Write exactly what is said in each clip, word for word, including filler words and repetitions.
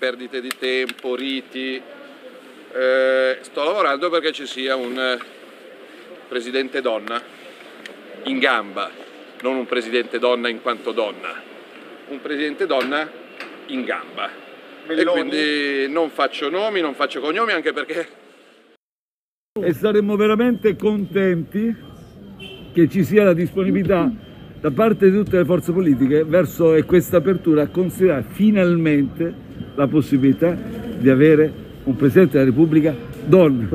Perdite di tempo, riti. Eh, sto lavorando perché ci sia un presidente donna in gamba, non un presidente donna in quanto donna, un presidente donna in gamba. Belloni. E quindi non faccio nomi, non faccio cognomi, anche perché... E saremmo veramente contenti che ci sia la disponibilità da parte di tutte le forze politiche verso e questa apertura a considerare finalmente la possibilità di avere un Presidente della Repubblica donna.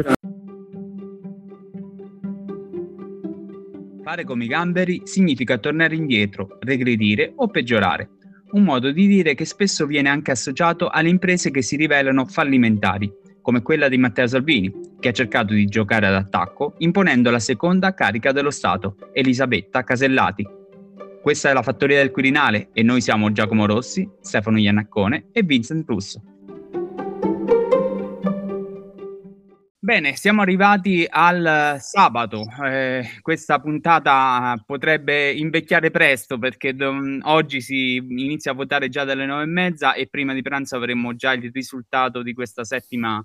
Fare come i gamberi significa tornare indietro, regredire o peggiorare. Un modo di dire che spesso viene anche associato alle imprese che si rivelano fallimentari, come quella di Matteo Salvini, che ha cercato di giocare all'attacco imponendo la seconda carica dello Stato, Elisabetta Casellati. Questa è la Fattoria del Quirinale e noi siamo Giacomo Rossi, Stefano Iannaccone e Vincent Russo. Bene, siamo arrivati al sabato. Eh, questa puntata potrebbe invecchiare presto perché do- oggi si inizia a votare già dalle nove e mezza e prima di pranzo avremo già il risultato di questa settima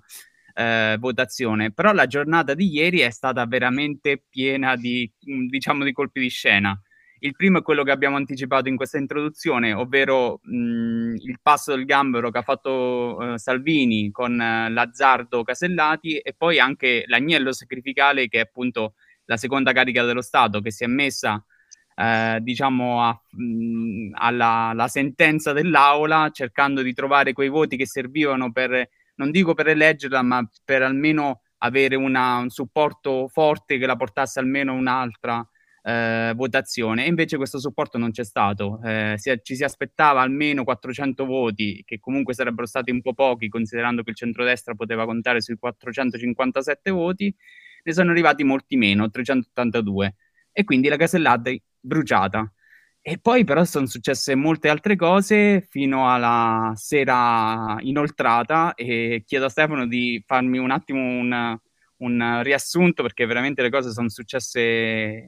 Eh, votazione, però la giornata di ieri è stata veramente piena di, diciamo, di colpi di scena. Il primo è quello che abbiamo anticipato in questa introduzione, ovvero mh, il passo del gambero che ha fatto eh, Salvini con eh, l'azzardo Casellati e poi anche l'agnello sacrificale, che è appunto la seconda carica dello Stato, che si è messa eh, diciamo a, mh, alla la sentenza dell'Aula, cercando di trovare quei voti che servivano per, non dico per eleggerla, ma per almeno avere una, un supporto forte che la portasse almeno un'altra Eh, votazione. E invece questo supporto non c'è stato, eh, si, ci si aspettava almeno quattrocento voti, che comunque sarebbero stati un po' pochi considerando che il centrodestra poteva contare sui quattrocentocinquantasette voti. Ne sono arrivati molti meno, trecentottantadue, e quindi la Casellati bruciata. E poi però sono successe molte altre cose fino alla sera inoltrata, e chiedo a Stefano di farmi un attimo un un riassunto, perché veramente le cose sono successe,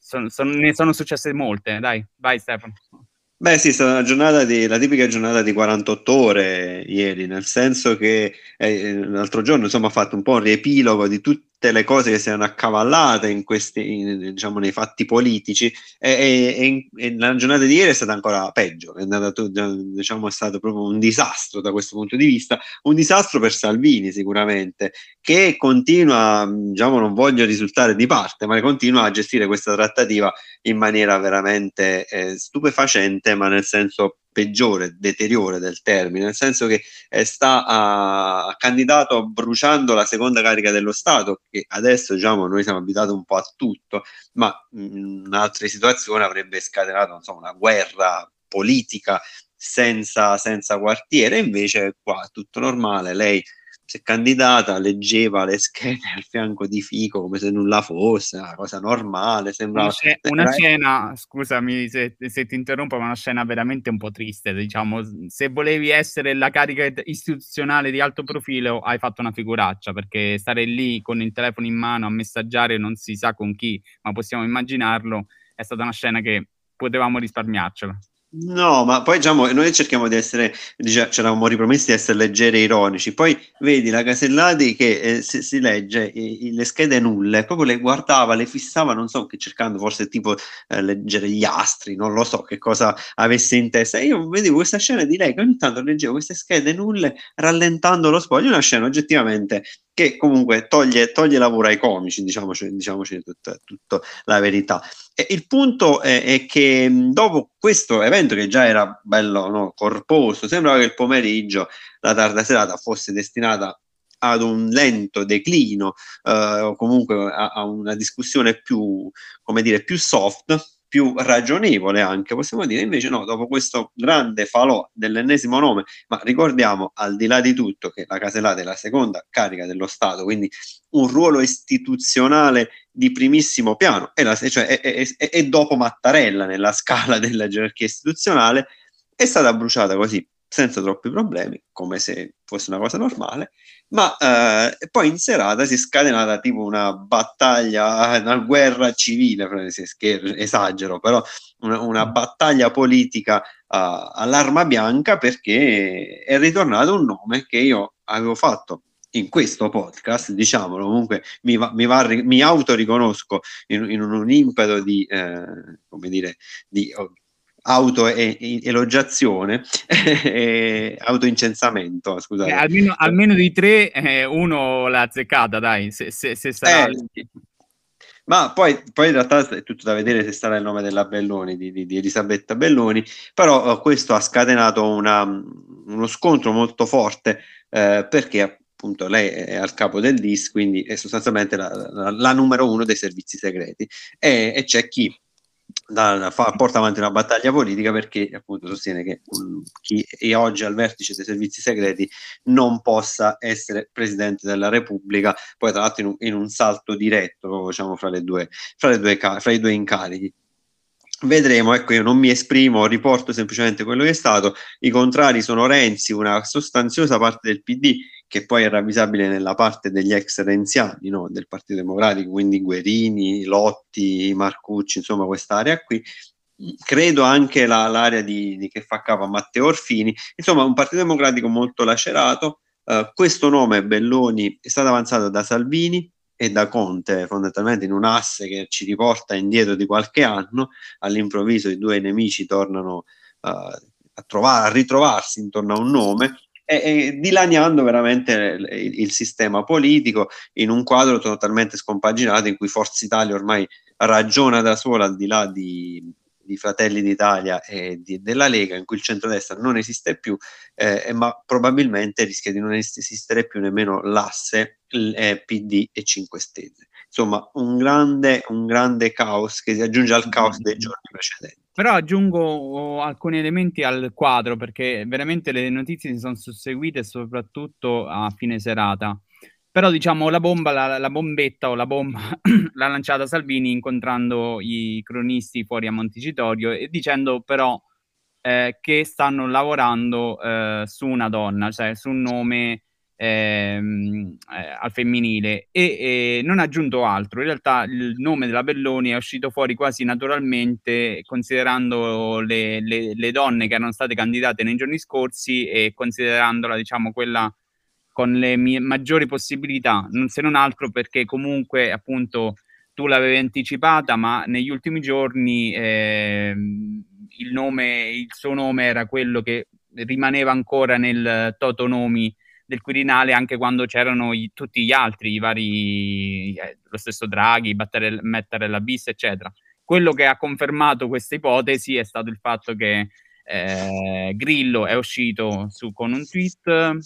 son, son, ne sono successe molte. Dai, vai Stefano. Beh sì, è stata una giornata di, la tipica giornata di quarantotto ore ieri, nel senso che eh, l'altro giorno insomma ho fatto un po' un riepilogo di tutte le cose che si erano accavallate in questi, in, diciamo, nei fatti politici, e, e, e la giornata di ieri è stata ancora peggio, è, andata, diciamo, è stato proprio un disastro da questo punto di vista, un disastro per Salvini sicuramente, che continua, diciamo, non voglio risultare di parte, ma continua a gestire questa trattativa in maniera veramente eh, stupefacente, ma nel senso peggiore, deteriore del termine, nel senso che eh, sta a candidato bruciando la seconda carica dello Stato, che adesso, diciamo, noi siamo abituati un po' a tutto, ma in un'altra situazione avrebbe scatenato, non so, una guerra politica senza, senza quartiere. Invece qua tutto normale, lei si è candidata, leggeva le schede al fianco di Fico come se nulla fosse, una cosa normale, sembrava... Una, una scena, scusami se, se ti interrompo, ma una scena veramente un po' triste, diciamo. Se volevi essere la carica istituzionale di alto profilo hai fatto una figuraccia, perché stare lì con il telefono in mano a messaggiare non si sa con chi, ma possiamo immaginarlo, è stata una scena che potevamo risparmiarcela. No, ma poi, diciamo, noi cerchiamo di essere, diciamo, ci eravamo ripromessi di essere leggeri e ironici, poi vedi la Casellati che eh, si, si legge eh, le schede nulle, proprio le guardava, le fissava, non so, che cercando forse tipo eh, leggere gli astri, non lo so che cosa avesse in testa. E io vedevo questa scena di lei che ogni tanto leggevo queste schede nulle rallentando lo spoglio, una scena oggettivamente che comunque toglie, toglie lavoro ai comici, diciamoci, diciamoci tutta, tutta la verità. E il punto è, è che dopo questo evento, che già era bello, no, corposo, sembrava che il pomeriggio, la tarda serata, fosse destinata ad un lento declino, eh, o comunque a, a una discussione più, come dire, più soft, più ragionevole anche, possiamo dire. Invece no, dopo questo grande falò dell'ennesimo nome, ma ricordiamo al di là di tutto che la Casellati è la seconda carica dello Stato, quindi un ruolo istituzionale di primissimo piano, e cioè, è, è, è, è dopo Mattarella nella scala della gerarchia istituzionale, è stata bruciata così senza troppi problemi, come se fosse una cosa normale, ma eh, poi in serata si è scatenata tipo una battaglia, una guerra civile, scherzo, esagero, però una, una battaglia politica uh, all'arma bianca, perché è ritornato un nome che io avevo fatto in questo podcast, diciamolo, comunque mi, va, mi, va, mi autoriconosco in, in un impeto di, eh, come dire, di autoelogiazione, e autoincensamento, scusate. Eh, almeno, almeno di tre, eh, uno l'ha azzeccata, dai, se, se, se sarà... Eh, ma poi, poi in realtà è tutto da vedere se sarà il nome della Belloni, di, di, di Elisabetta Belloni, però questo ha scatenato una, uno scontro molto forte, eh, perché appunto lei è al capo del D I S, quindi è sostanzialmente la, la, la numero uno dei servizi segreti, e, e c'è chi da, da, fa, porta avanti una battaglia politica perché appunto sostiene che um, chi è oggi al vertice dei servizi segreti non possa essere presidente della Repubblica, poi tra l'altro in un, in un salto diretto, diciamo, fra, le due, fra, le due, fra i due incarichi. Vedremo, ecco, io non mi esprimo, riporto semplicemente quello che è stato. I contrari sono Renzi, una sostanziosa parte del P D, che poi è ravvisabile nella parte degli ex renziani, no? Del Partito Democratico, quindi Guerini, Lotti, Marcucci, insomma quest'area qui. Credo anche la, l'area di, di che fa capo a Matteo Orfini. Insomma, un Partito Democratico molto lacerato. Uh, questo nome Belloni è stato avanzato da Salvini e da Conte, fondamentalmente in un asse che ci riporta indietro di qualche anno. All'improvviso i due nemici tornano uh, a, trovare, a ritrovarsi intorno a un nome, e, e dilaniando veramente il, il, il sistema politico in un quadro totalmente scompaginato, in cui Forza Italia ormai ragiona da sola, al di là di, di Fratelli d'Italia e di, della Lega, in cui il centrodestra non esiste più, eh, ma probabilmente rischia di non esistere più nemmeno l'asse P D e cinque Stelle. Insomma, un grande, un grande caos che si aggiunge al caos dei giorni precedenti. Però aggiungo alcuni elementi al quadro, perché veramente le notizie si sono susseguite soprattutto a fine serata. Però diciamo la bomba, la, la bombetta o la bomba l'ha lanciata Salvini incontrando i cronisti fuori a Montecitorio e dicendo però eh, che stanno lavorando eh, su una donna, cioè su un nome Ehm, eh, al femminile, e eh, non ha aggiunto altro. In realtà il nome della Belloni è uscito fuori quasi naturalmente, considerando le, le, le donne che erano state candidate nei giorni scorsi e considerandola, diciamo, quella con le mie maggiori possibilità, non, se non altro perché comunque appunto tu l'avevi anticipata, ma negli ultimi giorni eh, il nome, il suo nome era quello che rimaneva ancora nel toto nomi del Quirinale, anche quando c'erano gli, tutti gli altri, i vari, eh, lo stesso Draghi, Mattarella bis, eccetera. Quello che ha confermato questa ipotesi è stato il fatto che eh, Grillo è uscito su, con un tweet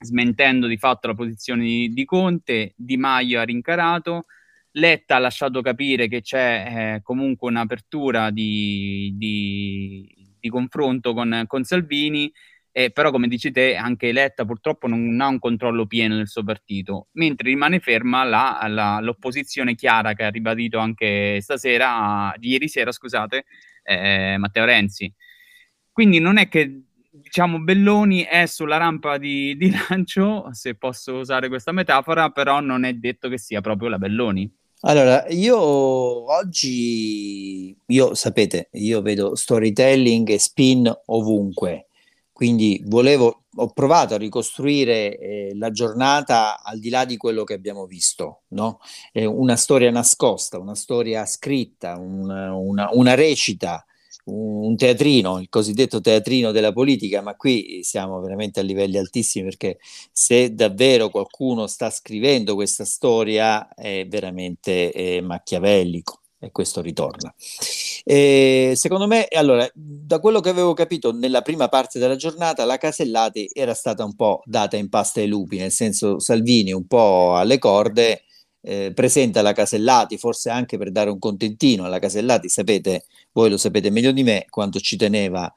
smentendo di fatto la posizione di, di Conte, Di Maio ha rincarato, Letta ha lasciato capire che c'è eh, comunque un'apertura di, di, di confronto con, con Salvini. Eh, però, come dici te, anche Letta purtroppo non ha un controllo pieno del suo partito, mentre rimane ferma la, la, l'opposizione chiara che ha ribadito anche stasera, ieri sera, scusate, eh, Matteo Renzi. Quindi non è che, diciamo, Belloni è sulla rampa di, di lancio, se posso usare questa metafora, però non è detto che sia proprio la Belloni. Allora, io oggi, io sapete, io vedo storytelling e spin ovunque. Quindi volevo, ho provato a ricostruire eh, la giornata al di là di quello che abbiamo visto, no? Eh, una storia nascosta, una storia scritta, una, una, una recita, un, un teatrino, il cosiddetto teatrino della politica, ma qui siamo veramente a livelli altissimi, perché se davvero qualcuno sta scrivendo questa storia è veramente eh, machiavellico. E questo ritorna. E secondo me, allora, da quello che avevo capito nella prima parte della giornata, la Casellati era stata un po' data in pasta ai lupi, nel senso Salvini un po' alle corde, eh, presenta la Casellati, forse anche per dare un contentino alla Casellati. Sapete, voi lo sapete meglio di me, quanto ci teneva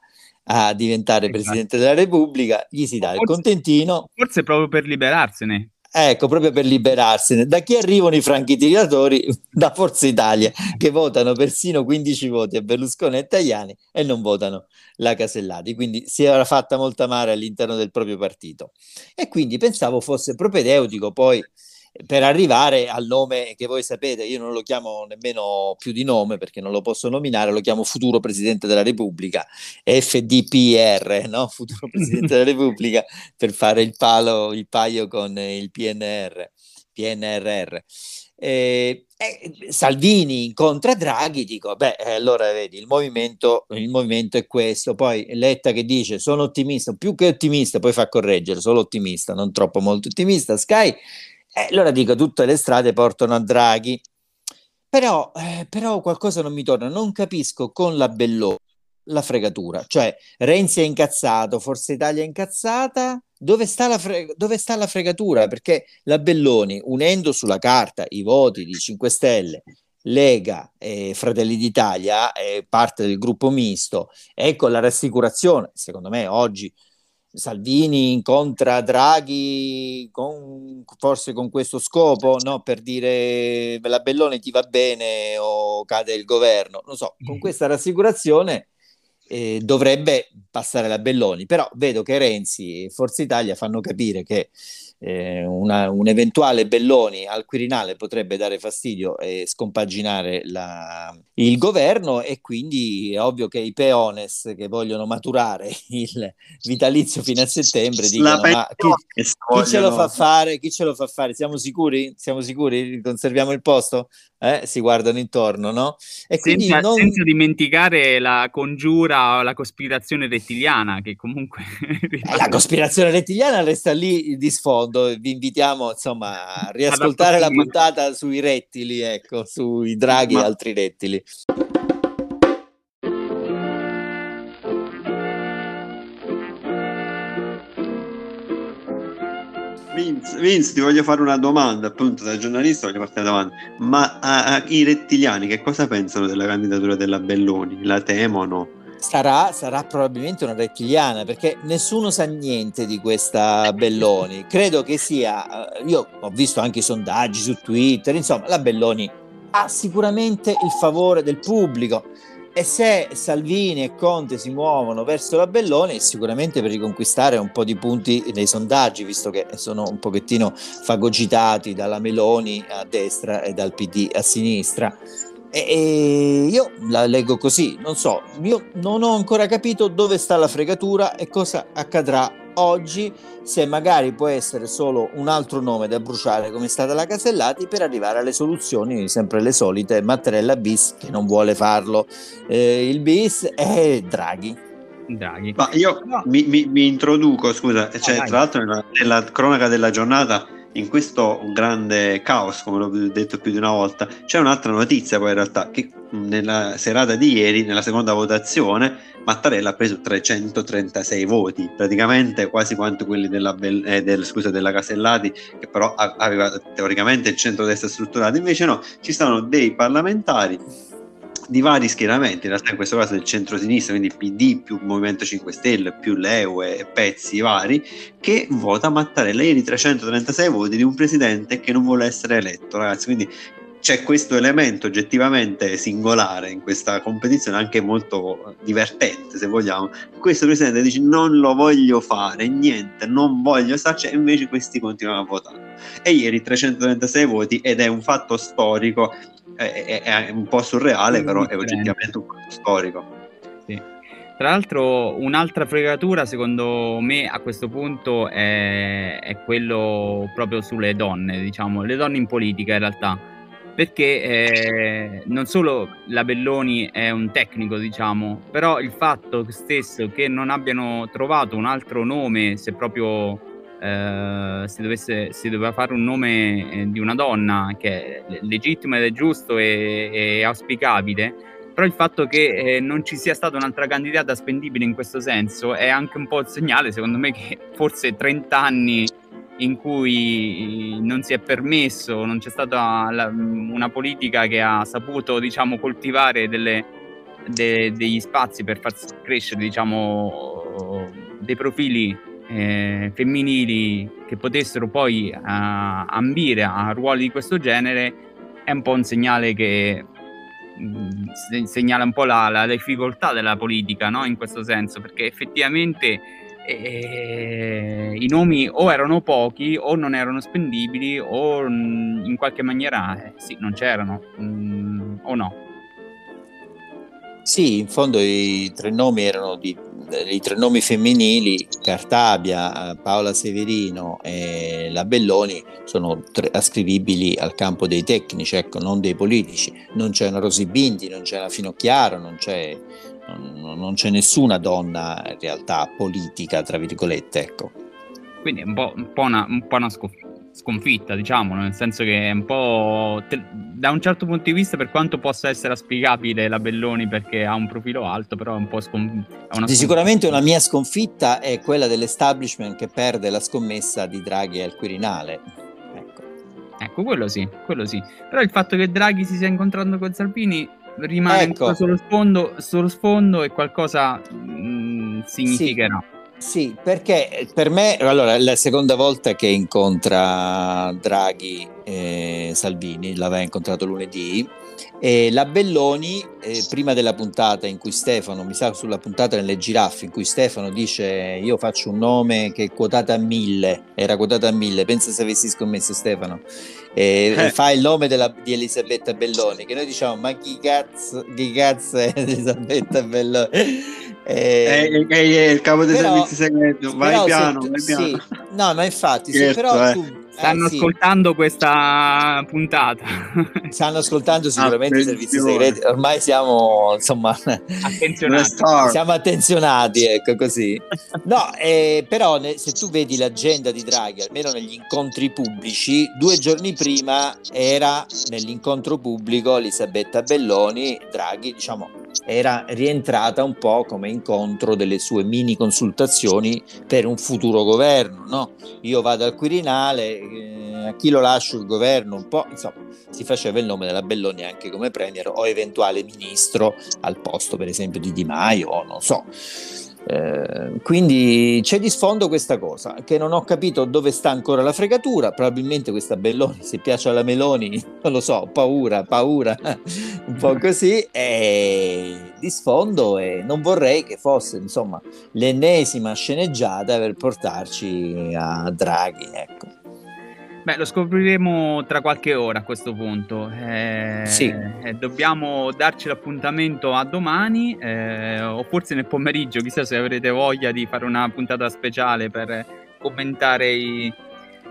a diventare esatto. Presidente della Repubblica, gli si dà forse, il contentino. Forse proprio per liberarsene. Ecco, proprio per liberarsene. Da chi arrivano i franchitiratori? Da Forza Italia, che votano persino quindici voti a Berlusconi e Tajani e non votano la Casellati. Quindi si era fatta molta mare all'interno del proprio partito. E quindi pensavo fosse propedeutico poi per arrivare al nome che voi sapete, io non lo chiamo nemmeno più di nome perché non lo posso nominare, lo chiamo futuro Presidente della Repubblica, F D P R, no? Futuro Presidente della Repubblica, per fare il palo, il paio con il P N R, P N R R. Eh, eh, Salvini incontra Draghi, dico, beh, allora vedi, il movimento, il movimento è questo. Poi Letta che dice, sono ottimista, più che ottimista, poi fa correggere, solo ottimista, non troppo molto ottimista, Sky. Eh, allora dico, tutte le strade portano a Draghi, però, eh, però qualcosa non mi torna, non capisco con la Belloni la fregatura, cioè Renzi è incazzato, Forza Italia è incazzata, dove sta la, fre- dove sta la fregatura? Perché la Belloni, unendo sulla carta i voti di cinque Stelle, Lega, eh, Fratelli d'Italia, eh, parte del gruppo misto, ecco la rassicurazione, secondo me oggi Salvini incontra Draghi con, forse con questo scopo, no? Per dire la Belloni ti va bene o cade il governo, non so, con questa rassicurazione eh, dovrebbe passare la Belloni, però vedo che Renzi e Forza Italia fanno capire che eh, una, un eventuale Belloni al Quirinale potrebbe dare fastidio e scompaginare la, il governo, e quindi è ovvio che i peones che vogliono maturare il vitalizio fino a settembre dicono, ma chi, chi ce lo fa fare? Chi ce lo fa fare? Siamo sicuri? Siamo sicuri? Conserviamo il posto? Eh, si guardano intorno, no? E quindi senza, non... senza dimenticare la congiura o la cospirazione rettiliana, che comunque la cospirazione rettiliana resta lì di sfondo. Vi invitiamo insomma a riascoltare la puntata sui rettili, ecco, sui draghi Ma... e altri rettili. Vince, Vince, ti voglio fare una domanda, appunto, da giornalista voglio farti una domanda. Ma a, a, i rettiliani che cosa pensano della candidatura della Belloni? La temono? Sarà, sarà probabilmente una rettiliana, perché nessuno sa niente di questa Belloni. Credo che sia, io ho visto anche i sondaggi su Twitter, insomma, la Belloni ha sicuramente il favore del pubblico. E se Salvini e Conte si muovono verso la Belloni, sicuramente per riconquistare un po' di punti nei sondaggi, visto che sono un pochettino fagocitati dalla Meloni a destra e dal P D a sinistra. E, e io la leggo così, non so, io non ho ancora capito dove sta la fregatura e cosa accadrà oggi, se magari può essere solo un altro nome da bruciare come è stata la Casellati, per arrivare alle soluzioni sempre le solite: Mattarella bis, che non vuole farlo, eh, il bis è Draghi. Draghi. Ma io no. mi, mi, mi introduco, scusa, cioè, ah, tra l'altro nella, nella cronaca della giornata, in questo grande caos, come l'ho detto più di una volta, c'è un'altra notizia poi in realtà, che nella serata di ieri, nella seconda votazione, Mattarella ha preso trecentotrentasei voti, praticamente quasi quanto quelli della, Bell- eh, del, scusa, della Casellati, che però aveva teoricamente il centrodestra strutturato. Invece no, ci sono dei parlamentari di vari schieramenti, in realtà in questo caso del centro-sinistra, quindi P D più Movimento cinque Stelle più L E U E e pezzi vari, che vota Mattarella. Ieri trecentotrentasei voti di un presidente che non vuole essere eletto, ragazzi, quindi c'è questo elemento oggettivamente singolare in questa competizione, anche molto divertente se vogliamo. Questo presidente dice non lo voglio fare, niente, non voglio starci, e invece questi continuano a votare. E ieri trecentotrentasei voti, ed è un fatto storico, è, è, è un po' surreale, però è oggettivamente un fatto storico. Sì. Tra l'altro un'altra fregatura secondo me a questo punto è, è quello proprio sulle donne, diciamo, le donne in politica in realtà. Perché eh, non solo la Belloni è un tecnico, diciamo, però il fatto stesso che non abbiano trovato un altro nome, se proprio eh, si, dovesse, si doveva fare un nome eh, di una donna, che è legittimo ed è giusto e, e auspicabile, però il fatto che eh, non ci sia stata un'altra candidata spendibile in questo senso è anche un po' il segnale, secondo me, che forse trenta anni... in cui non si è permesso, non c'è stata una politica che ha saputo, diciamo, coltivare delle, de, degli spazi per far crescere, diciamo, dei profili eh, femminili che potessero poi eh, ambire a ruoli di questo genere, è un po' un segnale che mh, segnala un po' la, la difficoltà della politica, no? In questo senso, perché effettivamente eh, i nomi o erano pochi o non erano spendibili o mh, in qualche maniera eh, sì, non c'erano mh, o no. Sì, in fondo i tre nomi erano di, i tre nomi femminili, Cartabia, Paola Severino e la Belloni, sono tre, ascrivibili al campo dei tecnici, ecco, non dei politici. Non c'è una Rosy Bindi, non c'è una Finocchiaro, non c'è, non, non c'è nessuna donna in realtà politica, tra virgolette, ecco. Quindi è un po', un po' una, un po' una sconfitta. sconfitta, diciamo, nel senso che è un po' te, da un certo punto di vista, per quanto possa essere spiegabile la Belloni perché ha un profilo alto, però è un po' scon- è una sicuramente una mia sconfitta è quella dell'establishment che perde la scommessa di Draghi al Quirinale, ecco. Ecco, quello sì, quello sì, però il fatto che Draghi si sia incontrando con Salvini rimane, ecco, solo sfondo, solo sfondo e qualcosa mh, significherà. Sì. Sì, perché per me, allora, è la seconda volta che incontra Draghi e Salvini, l'aveva incontrato lunedì, e la Belloni, eh, prima della puntata in cui Stefano, mi sa sulla puntata delle giraffe, in cui Stefano dice io faccio un nome che è quotato a mille, era quotato a mille, pensa se avessi scommesso Stefano, eh, eh. fa il nome della, di Elisabetta Belloni, che noi diciamo ma chi cazzo, chi cazzo è Elisabetta Belloni? Eh, è, è, è il capo dei però, servizi segreti, vai piano, se, vai piano. Sì, no, ma infatti, certo, se però eh. tu stanno eh, sì. ascoltando questa puntata, stanno ascoltando sicuramente i servizi segreti, ormai siamo insomma attenzionati. siamo attenzionati, ecco, così. No, eh, però ne, se tu vedi l'agenda di Draghi, almeno negli incontri pubblici, due giorni prima era nell'incontro pubblico Elisabetta Belloni, Draghi, diciamo, era rientrata un po' come incontro delle sue mini consultazioni per un futuro governo, no? Io vado al Quirinale, eh, a chi lo lascio il governo, un po', insomma, si faceva il nome della Belloni anche come premier o eventuale ministro al posto per esempio di Di Maio, o non so. Eh, quindi c'è di sfondo questa cosa che non ho capito dove sta ancora la fregatura. Probabilmente questa Belloni, se piace alla Meloni, non lo so, paura, paura un po' così, è di sfondo e non vorrei che fosse, insomma, l'ennesima sceneggiata per portarci a Draghi, ecco. Beh, lo scopriremo tra qualche ora a questo punto, eh, sì. eh, dobbiamo darci l'appuntamento a domani, eh, o forse nel pomeriggio, chissà se avrete voglia di fare una puntata speciale per commentare i,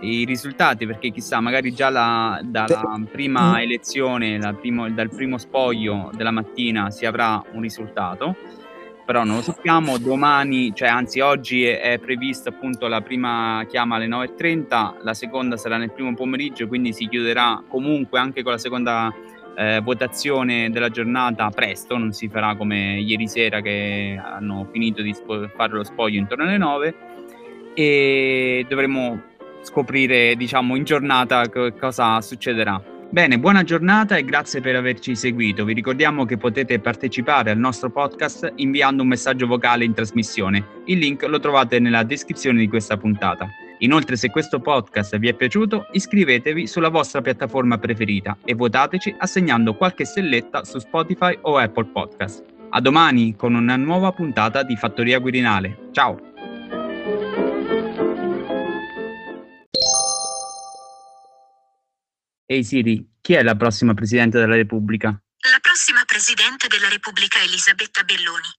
i risultati, perché chissà, magari già la, dalla prima elezione, la primo, dal primo spoglio della mattina si avrà un risultato, però non lo sappiamo. Domani, cioè anzi oggi è, è prevista appunto la prima chiama alle nove e trenta, la seconda sarà nel primo pomeriggio, quindi si chiuderà comunque anche con la seconda eh, votazione della giornata presto, non si farà come ieri sera che hanno finito di spo- fare lo spoglio intorno alle nove, e dovremo scoprire, diciamo, in giornata co- cosa succederà. Bene, buona giornata e grazie per averci seguito. Vi ricordiamo che potete partecipare al nostro podcast inviando un messaggio vocale in trasmissione. Il link lo trovate nella descrizione di questa puntata. Inoltre, se questo podcast vi è piaciuto, iscrivetevi sulla vostra piattaforma preferita e votateci assegnando qualche stelletta su Spotify o Apple Podcast. A domani con una nuova puntata di Fattoria Quirinale. Ciao! Ehi Siri, chi è la prossima Presidente della Repubblica? La prossima Presidente della Repubblica è Elisabetta Belloni.